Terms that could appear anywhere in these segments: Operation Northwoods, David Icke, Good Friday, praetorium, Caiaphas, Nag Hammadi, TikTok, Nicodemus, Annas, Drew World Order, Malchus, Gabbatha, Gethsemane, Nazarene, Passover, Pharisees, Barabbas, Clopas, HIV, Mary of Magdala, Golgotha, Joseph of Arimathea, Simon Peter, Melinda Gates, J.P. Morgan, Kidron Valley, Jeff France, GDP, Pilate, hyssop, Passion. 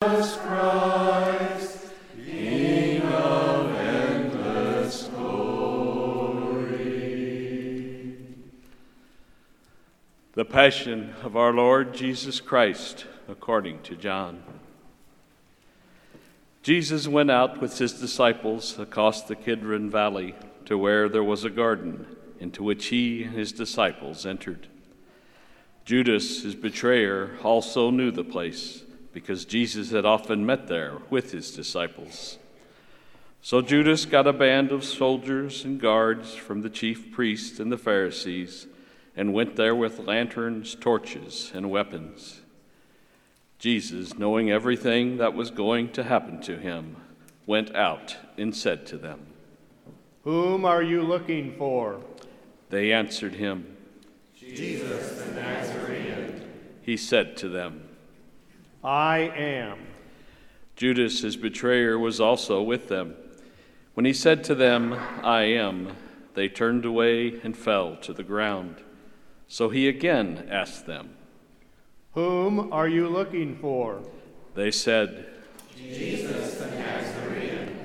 The Passion of our Lord Jesus Christ, according to John. Jesus went out with his disciples across the Kidron Valley to where there was a garden into which he and his disciples entered. Judas, his betrayer, also knew the place because Jesus had often met there with his disciples. So Judas got a band of soldiers and guards from the chief priests and the Pharisees and went there with lanterns, torches, and weapons. Jesus, knowing everything that was going to happen to him, went out and said to them, "Whom are you looking for?" They answered him, "Jesus the Nazarene." He said to them, "I am." Judas, his betrayer, was also with them. When he said to them, "I am," they turned away and fell to the ground. So he again asked them, "Whom are you looking for?" They said, "Jesus the Nazarene."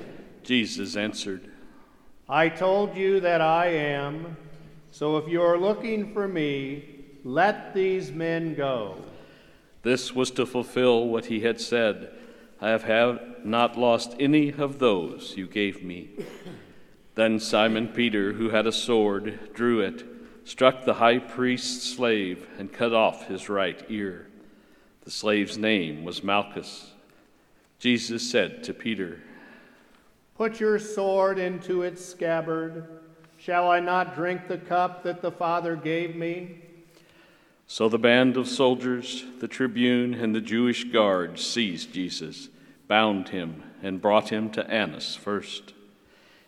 Jesus answered, "I told you that I am, so if you are looking for me, let these men go." This was to fulfill what he had said, "I have not lost any of those you gave me." Then Simon Peter, who had a sword, drew it, struck the high priest's slave, and cut off his right ear. The slave's name was Malchus. Jesus said to Peter, "Put your sword into its scabbard. Shall I not drink the cup that the Father gave me?" So the band of soldiers, the tribune, and the Jewish guards seized Jesus, bound him, and brought him to Annas first.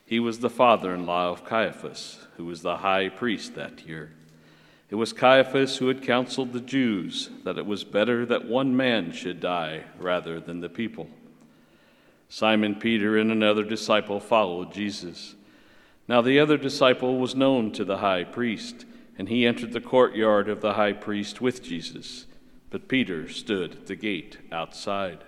He was the father-in-law of Caiaphas, who was the high priest that year. It was Caiaphas who had counseled the Jews that it was better that one man should die rather than the people. Simon Peter and another disciple followed Jesus. Now the other disciple was known to the high priest, and he entered the courtyard of the high priest with Jesus. But Peter stood at the gate outside.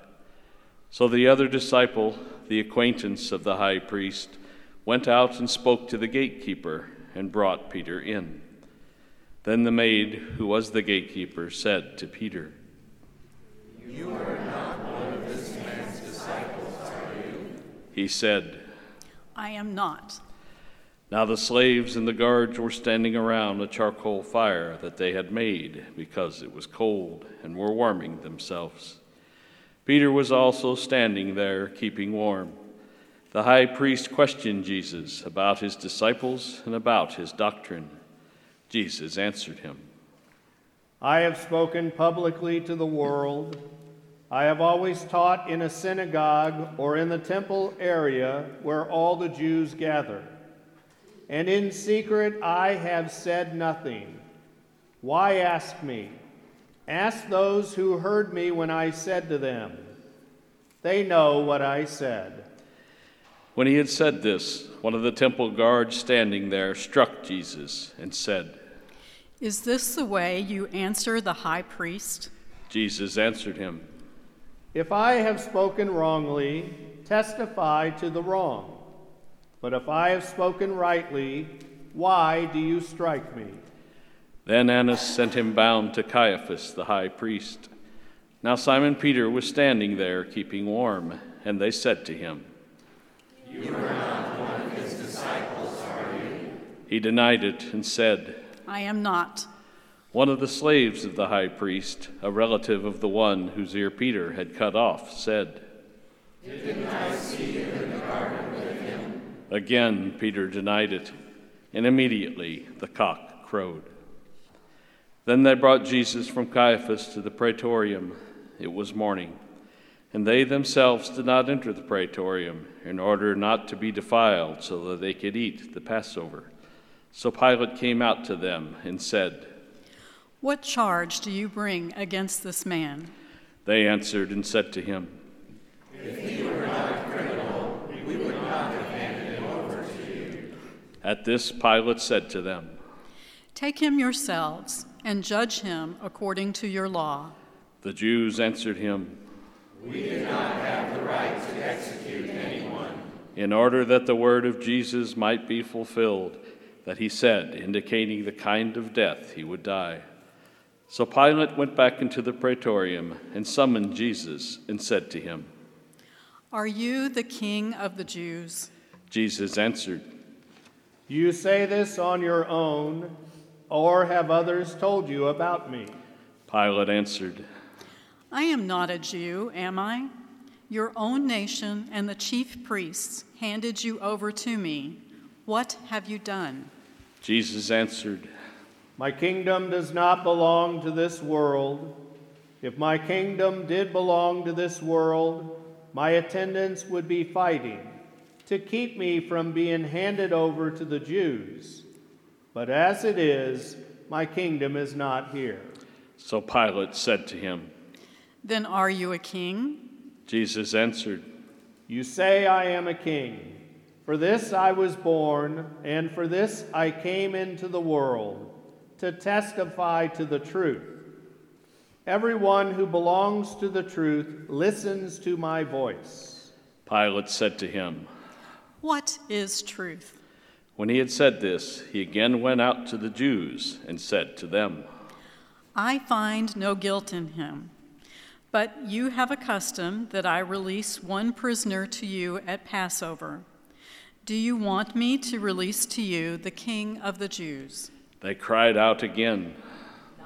So the other disciple, the acquaintance of the high priest, went out and spoke to the gatekeeper and brought Peter in. Then the maid, who was the gatekeeper, said to Peter, "You are not one of this man's disciples, are you?" He said, "I am not." Now the slaves and the guards were standing around a charcoal fire that they had made because it was cold and were warming themselves. Peter was also standing there keeping warm. The high priest questioned Jesus about his disciples and about his doctrine. Jesus answered him, "I have spoken publicly to the world. I have always taught in a synagogue or in the temple area where all the Jews gather. And in secret I have said nothing. Why ask me? Ask those who heard me when I said to them, 'They know what I said.'" When he had said this, one of the temple guards standing there struck Jesus and said, "Is this the way you answer the high priest?" Jesus answered him, "If I have spoken wrongly, testify to the wrong. But if I have spoken rightly, why do you strike me?" Then Annas sent him bound to Caiaphas the high priest. Now Simon Peter was standing there keeping warm, and they said to him, "You are not one of his disciples, are you?" He denied it and said, "I am not." One of the slaves of the high priest, a relative of the one whose ear Peter had cut off, said, "Didn't I see you in the garden with him?" Again Peter denied it, and immediately the cock crowed. Then they brought Jesus from Caiaphas to the praetorium. It was morning. And they themselves did not enter the praetorium in order not to be defiled so that they could eat the Passover. So Pilate came out to them and said, "What charge do you bring against this man?" They answered and said to him, "If he were not a criminal, we would not have handed him over to you." At this Pilate said to them, "Take him yourselves and judge him according to your law." The Jews answered him, We do not have the right to execute anyone. In order that the word of Jesus might be fulfilled, that he said, indicating the kind of death he would die. So Pilate went back into the praetorium and summoned Jesus and said to him, Are you the king of the Jews? Jesus answered, You say this on your own, or have others told you about me? Pilate answered, I am not a Jew, am I? Your own nation and the chief priests handed you over to me. What have you done? Jesus answered, My kingdom does not belong to this world. If my kingdom did belong to this world, my attendants would be fighting to keep me from being handed over to the Jews. But as it is, my kingdom is not here. So Pilate said to him, Then are you a king? Jesus answered, You say I am a king. For this I was born, and for this I came into the world, to testify to the truth. Everyone who belongs to the truth listens to my voice. Pilate said to him, What is truth? When he had said this, he again went out to the Jews and said to them, I find no guilt in him. But you have a custom that I release one prisoner to you at Passover. Do you want me to release to you the King of the Jews? They cried out again,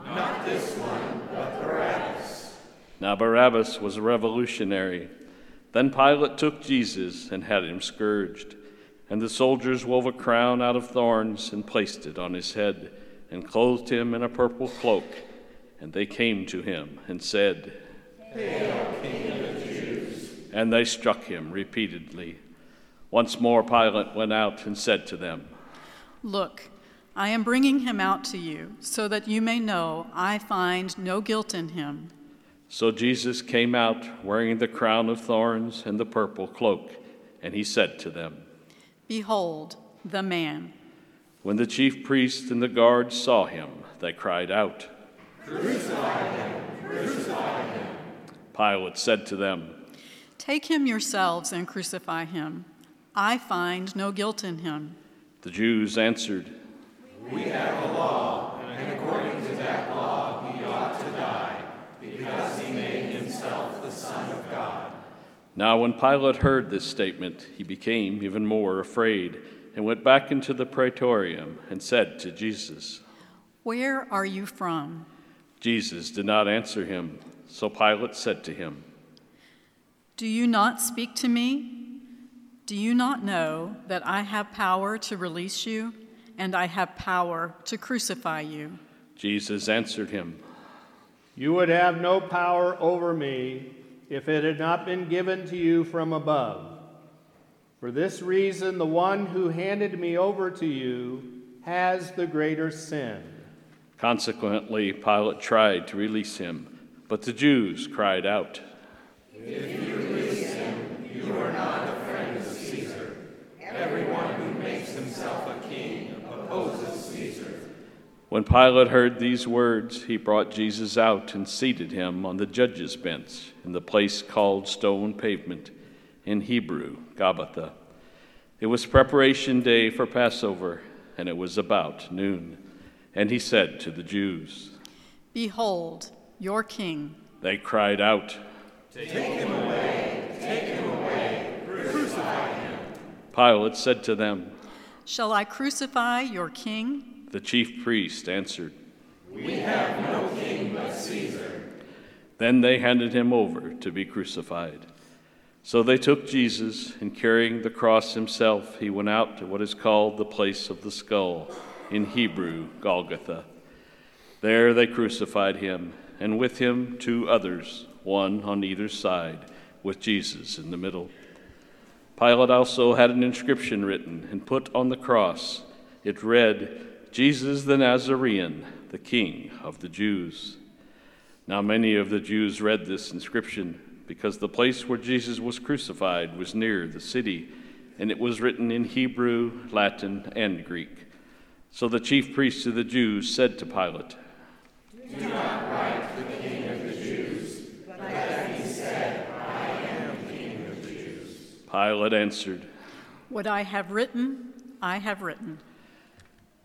Not this one, but Barabbas. Now Barabbas was a revolutionary. Then Pilate took Jesus and had him scourged. And the soldiers wove a crown out of thorns and placed it on his head and clothed him in a purple cloak. And they came to him and said, Hail, King of the Jews. And they struck him repeatedly. Once more Pilate went out and said to them, Look, I am bringing him out to you, so that you may know I find no guilt in him. So Jesus came out wearing the crown of thorns and the purple cloak, and he said to them, Behold, the man. When the chief priests and the guards saw him, they cried out, Crucify him! Crucify him! Pilate said to them, Take him yourselves and crucify him. I find no guilt in him. The Jews answered, We have a law, and according to that law he ought to die, because he made himself the Son of God. Now when Pilate heard this statement, he became even more afraid, and went back into the praetorium and said to Jesus, Where are you from? Jesus did not answer him, so Pilate said to him, Do you not speak to me? Do you not know that I have power to release you, and I have power to crucify you? Jesus answered him, You would have no power over me if it had not been given to you from above. For this reason, the one who handed me over to you has the greater sin. Consequently, Pilate tried to release him, but the Jews cried out, If you release him, you are not a friend of Caesar. Everyone who makes himself a king opposes Caesar. When Pilate heard these words, he brought Jesus out and seated him on the judge's bench in the place called Stone Pavement, in Hebrew, Gabbatha. It was preparation day for Passover, and it was about noon. And he said to the Jews, Behold, your king. They cried out, Take him away, take him away, crucify him. Pilate said to them, Shall I crucify your king? The chief priest answered, We have no king but Caesar. Then they handed him over to be crucified. So they took Jesus, and carrying the cross himself, he went out to what is called the place of the skull, in Hebrew, Golgotha. There they crucified him, and with him 2 others, one on either side, with Jesus in the middle. Pilate also had an inscription written and put on the cross. It read, Jesus the Nazarene, the King of the Jews. Now many of the Jews read this inscription, because the place where Jesus was crucified was near the city, and it was written in Hebrew, Latin, and Greek. So the chief priests of the Jews said to Pilate, Do not write the King of the Jews, but as he said, I Pilate answered, "What I have written, I have written."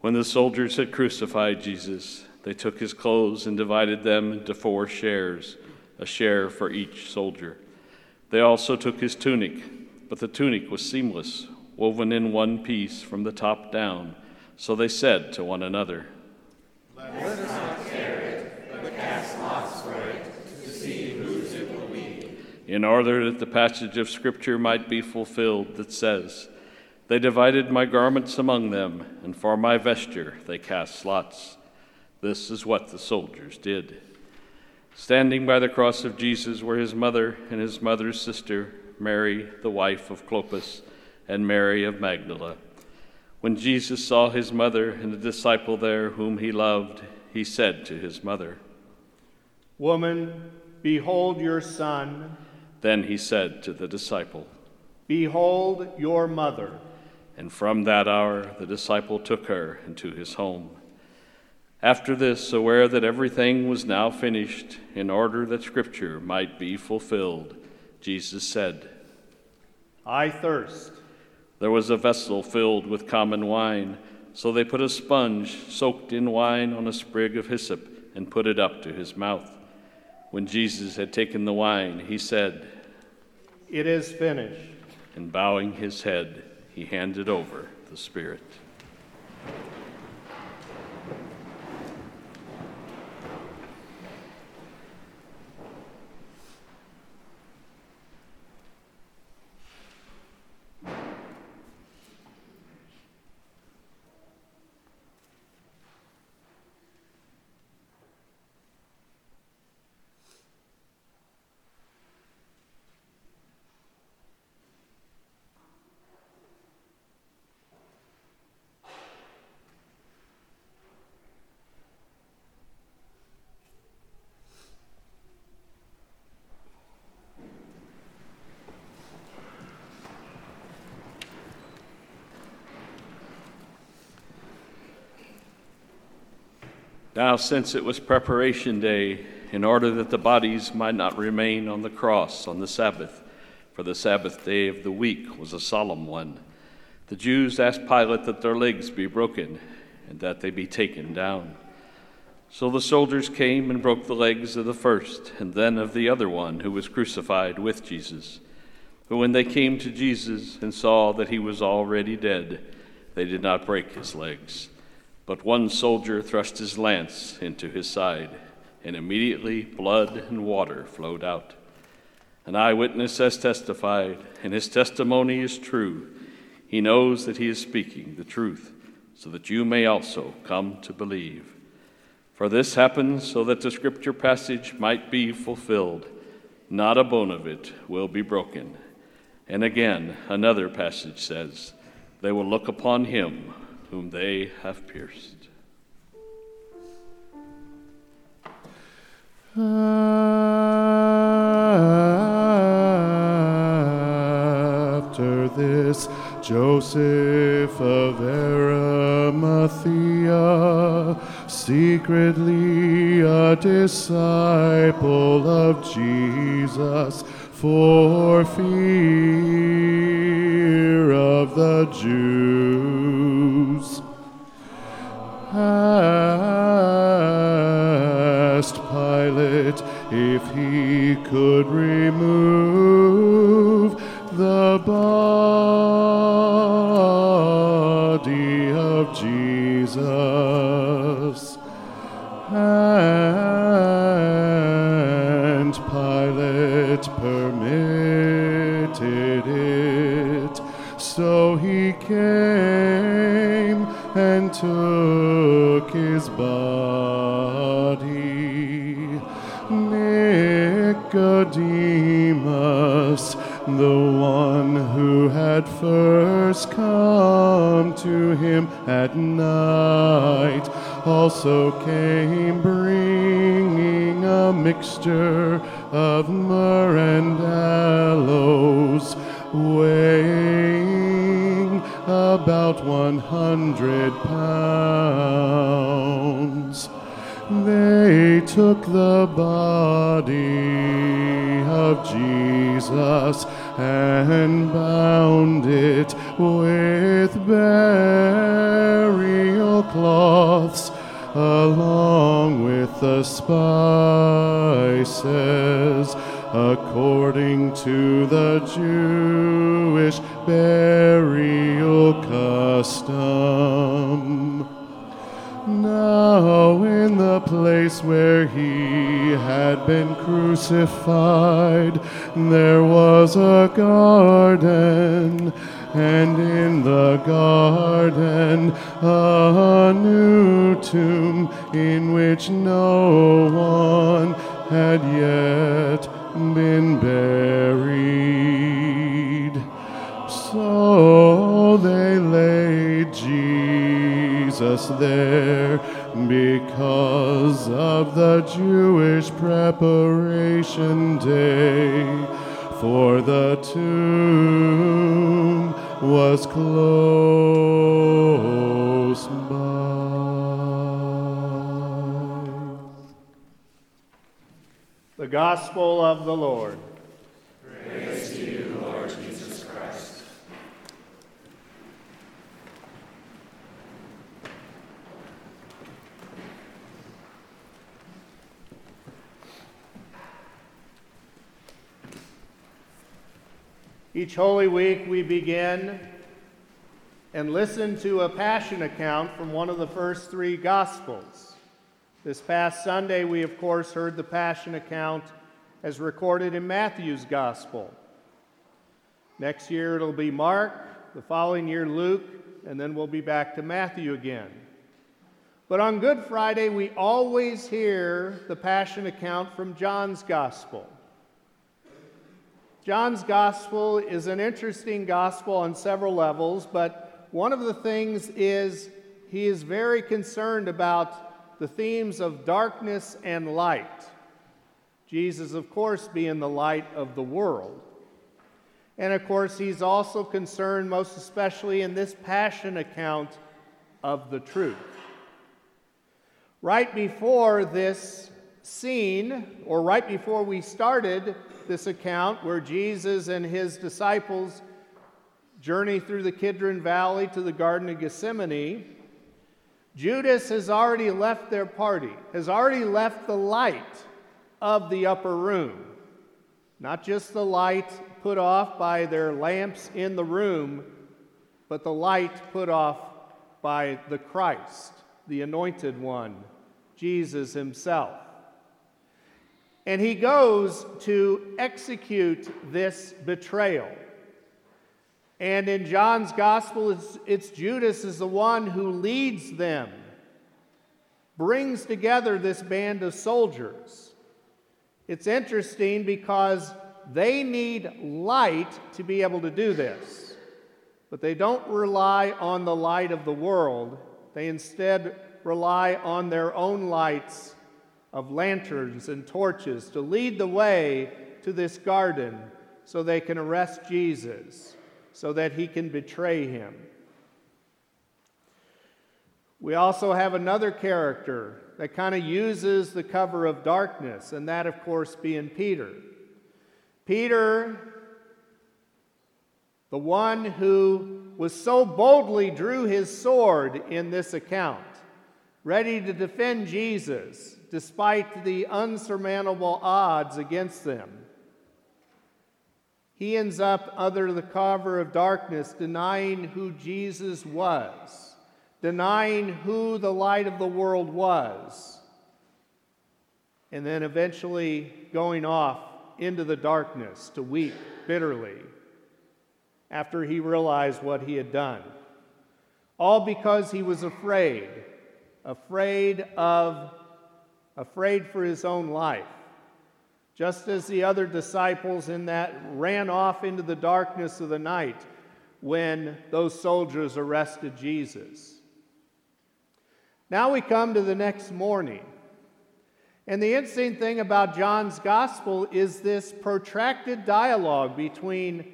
When the soldiers had crucified Jesus, they took his clothes and divided them into 4 shares, a share for each soldier. They also took his tunic, but the tunic was seamless, woven in one piece from the top down. So they said to one another, "Let us not tear it, but cast lots for it, to see whose it will be." In order that the passage of Scripture might be fulfilled that says, "They divided my garments among them, and for my vesture they cast lots." This is what the soldiers did. Standing by the cross of Jesus were his mother and his mother's sister, Mary, the wife of Clopas, and Mary of Magdala. When Jesus saw his mother and the disciple there whom he loved, he said to his mother, "Woman, behold your son." Then he said to the disciple, "Behold your mother." And from that hour, the disciple took her into his home. After this, aware that everything was now finished, in order that Scripture might be fulfilled, Jesus said, "I thirst." There was a vessel filled with common wine, so they put a sponge soaked in wine on a sprig of hyssop and put it up to his mouth. When Jesus had taken the wine, he said, "It is finished." And bowing his head, he handed over the Spirit. Now, since it was preparation day, in order that the bodies might not remain on the cross on the Sabbath, for the Sabbath day of the week was a solemn one, the Jews asked Pilate that their legs be broken and that they be taken down. So the soldiers came and broke the legs of the first and then of the other one who was crucified with Jesus. But when they came to Jesus and saw that he was already dead, they did not break his legs. But one soldier thrust his lance into his side, and immediately blood and water flowed out. An eyewitness has testified, and his testimony is true. He knows that he is speaking the truth, so that you may also come to believe. For this happened so that the Scripture passage might be fulfilled. Not a bone of it will be broken. And again, another passage says, "They will look upon him whom they have pierced." After this, Joseph of Arimathea, secretly a disciple of Jesus, for fear of the Jews, asked Pilate if he could remove the body of Jesus. And Pilate permitted it, so he came and took his body. Nicodemus, the one who had first come to him at night, also came bringing a mixture of myrrh and aloes, weighing about 100 pounds. They took the body of Jesus Jesus and bound it with burial cloths, along with the spices, according to the Jewish burial custom. Now in the place where he had been crucified, there was a garden, and in the garden a new tomb in which no one had yet been buried. So they laid Jesus there because of the Jewish preparation day, for the tomb was close by. The Gospel of the Lord. Praise to you, Lord Jesus Christ. Each Holy Week we begin and listen to a passion account from one of the first three Gospels. This past Sunday we of course heard the passion account as recorded in Matthew's Gospel. Next year it'll be Mark, the following year Luke, and then we'll be back to Matthew again. But on Good Friday we always hear the passion account from John's Gospel. John's Gospel is an interesting gospel on several levels, but one of the things is he is very concerned about the themes of darkness and light. Jesus, of course, being the light of the world. And, of course, he's also concerned, most especially in this passion account, of the truth. Right before this scene, or right before we started this account where Jesus and his disciples journey through the Kidron Valley to the Garden of Gethsemane, Judas has already left their party, has already left the light of the upper room. Not just the light put off by their lamps in the room, but the light put off by the Christ, the anointed one, Jesus himself. And he goes to execute this betrayal. And in John's Gospel, it's Judas is the one who leads them, brings together this band of soldiers. It's interesting because they need light to be able to do this. But they don't rely on the light of the world. They instead rely on their own lights of lanterns and torches to lead the way to this garden so they can arrest Jesus, so that he can betray him. We also have another character that kind of uses the cover of darkness, and that, of course, being Peter. Peter, the one who was so boldly drew his sword in this account, ready to defend Jesus, despite the unsurmountable odds against them. He ends up under the cover of darkness, denying who Jesus was, denying who the light of the world was, and then eventually going off into the darkness to weep bitterly after he realized what he had done. All because he was afraid for his own life. Just as the other disciples in that ran off into the darkness of the night when those soldiers arrested Jesus. Now we come to the next morning. And the interesting thing about John's Gospel is this protracted dialogue between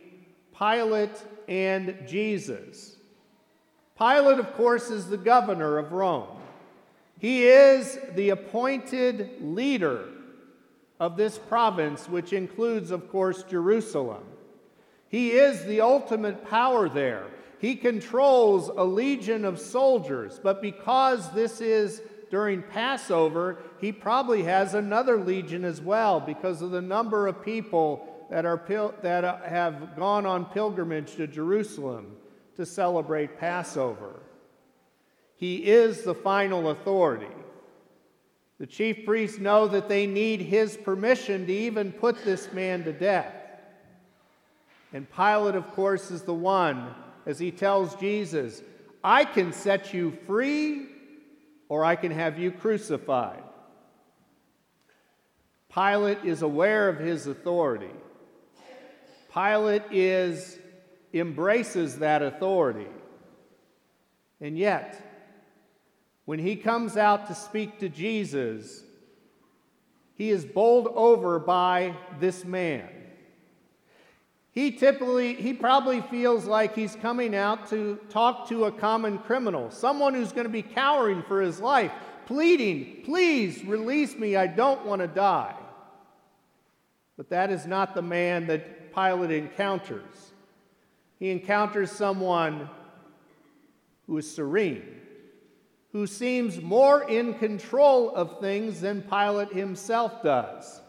Pilate and Jesus. Pilate, of course, is the governor of Rome. He is the appointed leader of this province, which includes, of course, Jerusalem. He is the ultimate power there. He controls a legion of soldiers, but because this is during Passover, he probably has another legion as well because of the number of people that have gone on pilgrimage to Jerusalem to celebrate Passover. He is the final authority. The chief priests know that they need his permission to even put this man to death. And Pilate, of course, is the one, as he tells Jesus, I can set you free or I can have you crucified. Pilate is aware of his authority. Pilate embraces that authority. And yet, when he comes out to speak to Jesus, he is bowled over by this man. He probably feels like he's coming out to talk to a common criminal, someone who's going to be cowering for his life, pleading, please release me, I don't want to die. But that is not the man that Pilate encounters. He encounters someone who is serene, who seems more in control of things than Pilate himself does.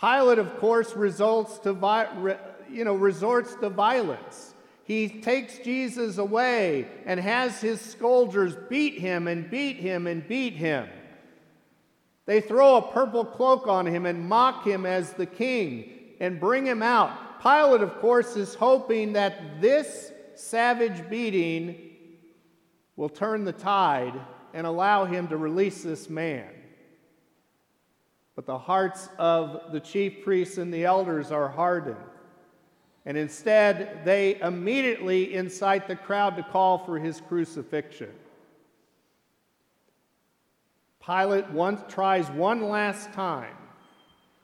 Pilate, of course, resorts to violence. He takes Jesus away and has his soldiers beat him and beat him and beat him. They throw a purple cloak on him and mock him as the king and bring him out. Pilate, of course, is hoping that this savage beating will turn the tide and allow him to release this man. But the hearts of the chief priests and the elders are hardened. And instead, they immediately incite the crowd to call for his crucifixion. Pilate tries one last time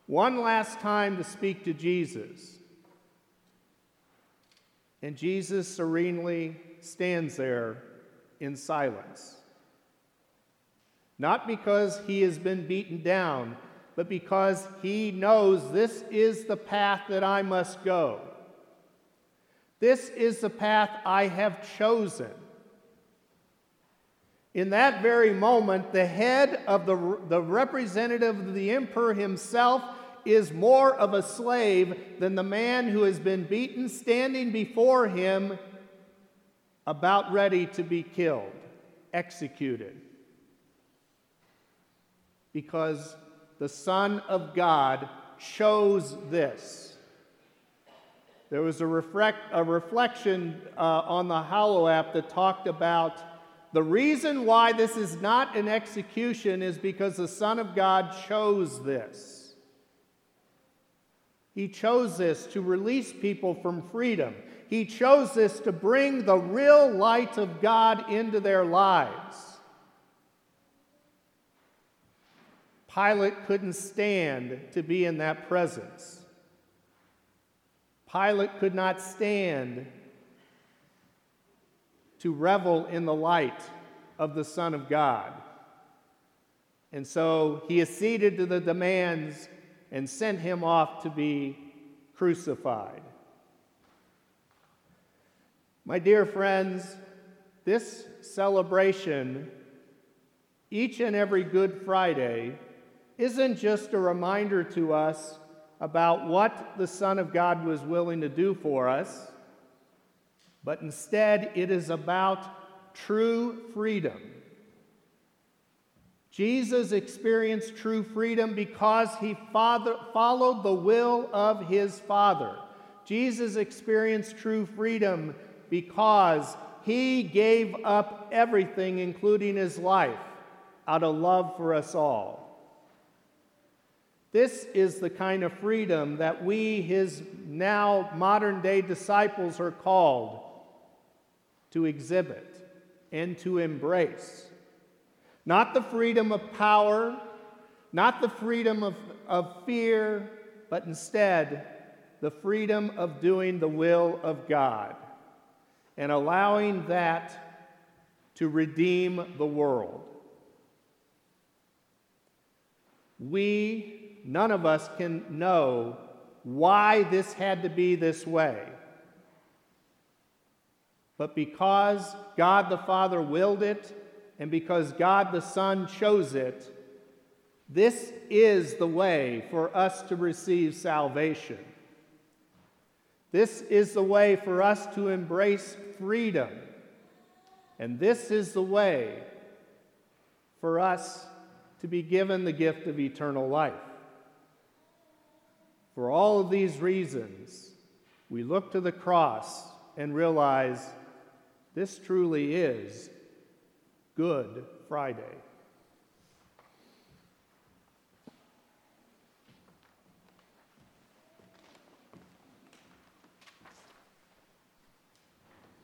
to speak to Jesus. And Jesus serenely stands there in silence. Not because he has been beaten down, but because he knows this is the path that I must go. This is the path I have chosen. In that very moment, the head of the representative of the emperor himself is more of a slave than the man who has been beaten, standing before him, about ready to be killed, executed. Because the Son of God chose this. There was a reflection on the Hallow app that talked about the reason why this is not an execution is because the Son of God chose this. He chose this to release people from freedom. He chose this to bring the real light of God into their lives. Pilate couldn't stand to be in that presence. Pilate could not stand to revel in the light of the Son of God. And so he acceded to the demands and sent him off to be crucified. My dear friends, this celebration, each and every Good Friday, isn't just a reminder to us about what the Son of God was willing to do for us, but instead it is about true freedom. Jesus experienced true freedom because he followed the will of his Father. Jesus experienced true freedom because he gave up everything, including his life, out of love for us all. This is the kind of freedom that we, his now modern-day disciples, are called to exhibit and to embrace. Not the freedom of power, not the freedom of fear, but instead the freedom of doing the will of God and allowing that to redeem the world. We none of us can know why this had to be this way. But because God the Father willed it, and because God the Son chose it, this is the way for us to receive salvation. This is the way for us to embrace freedom. And this is the way for us to be given the gift of eternal life. For all of these reasons, we look to the cross and realize this truly is Good Friday.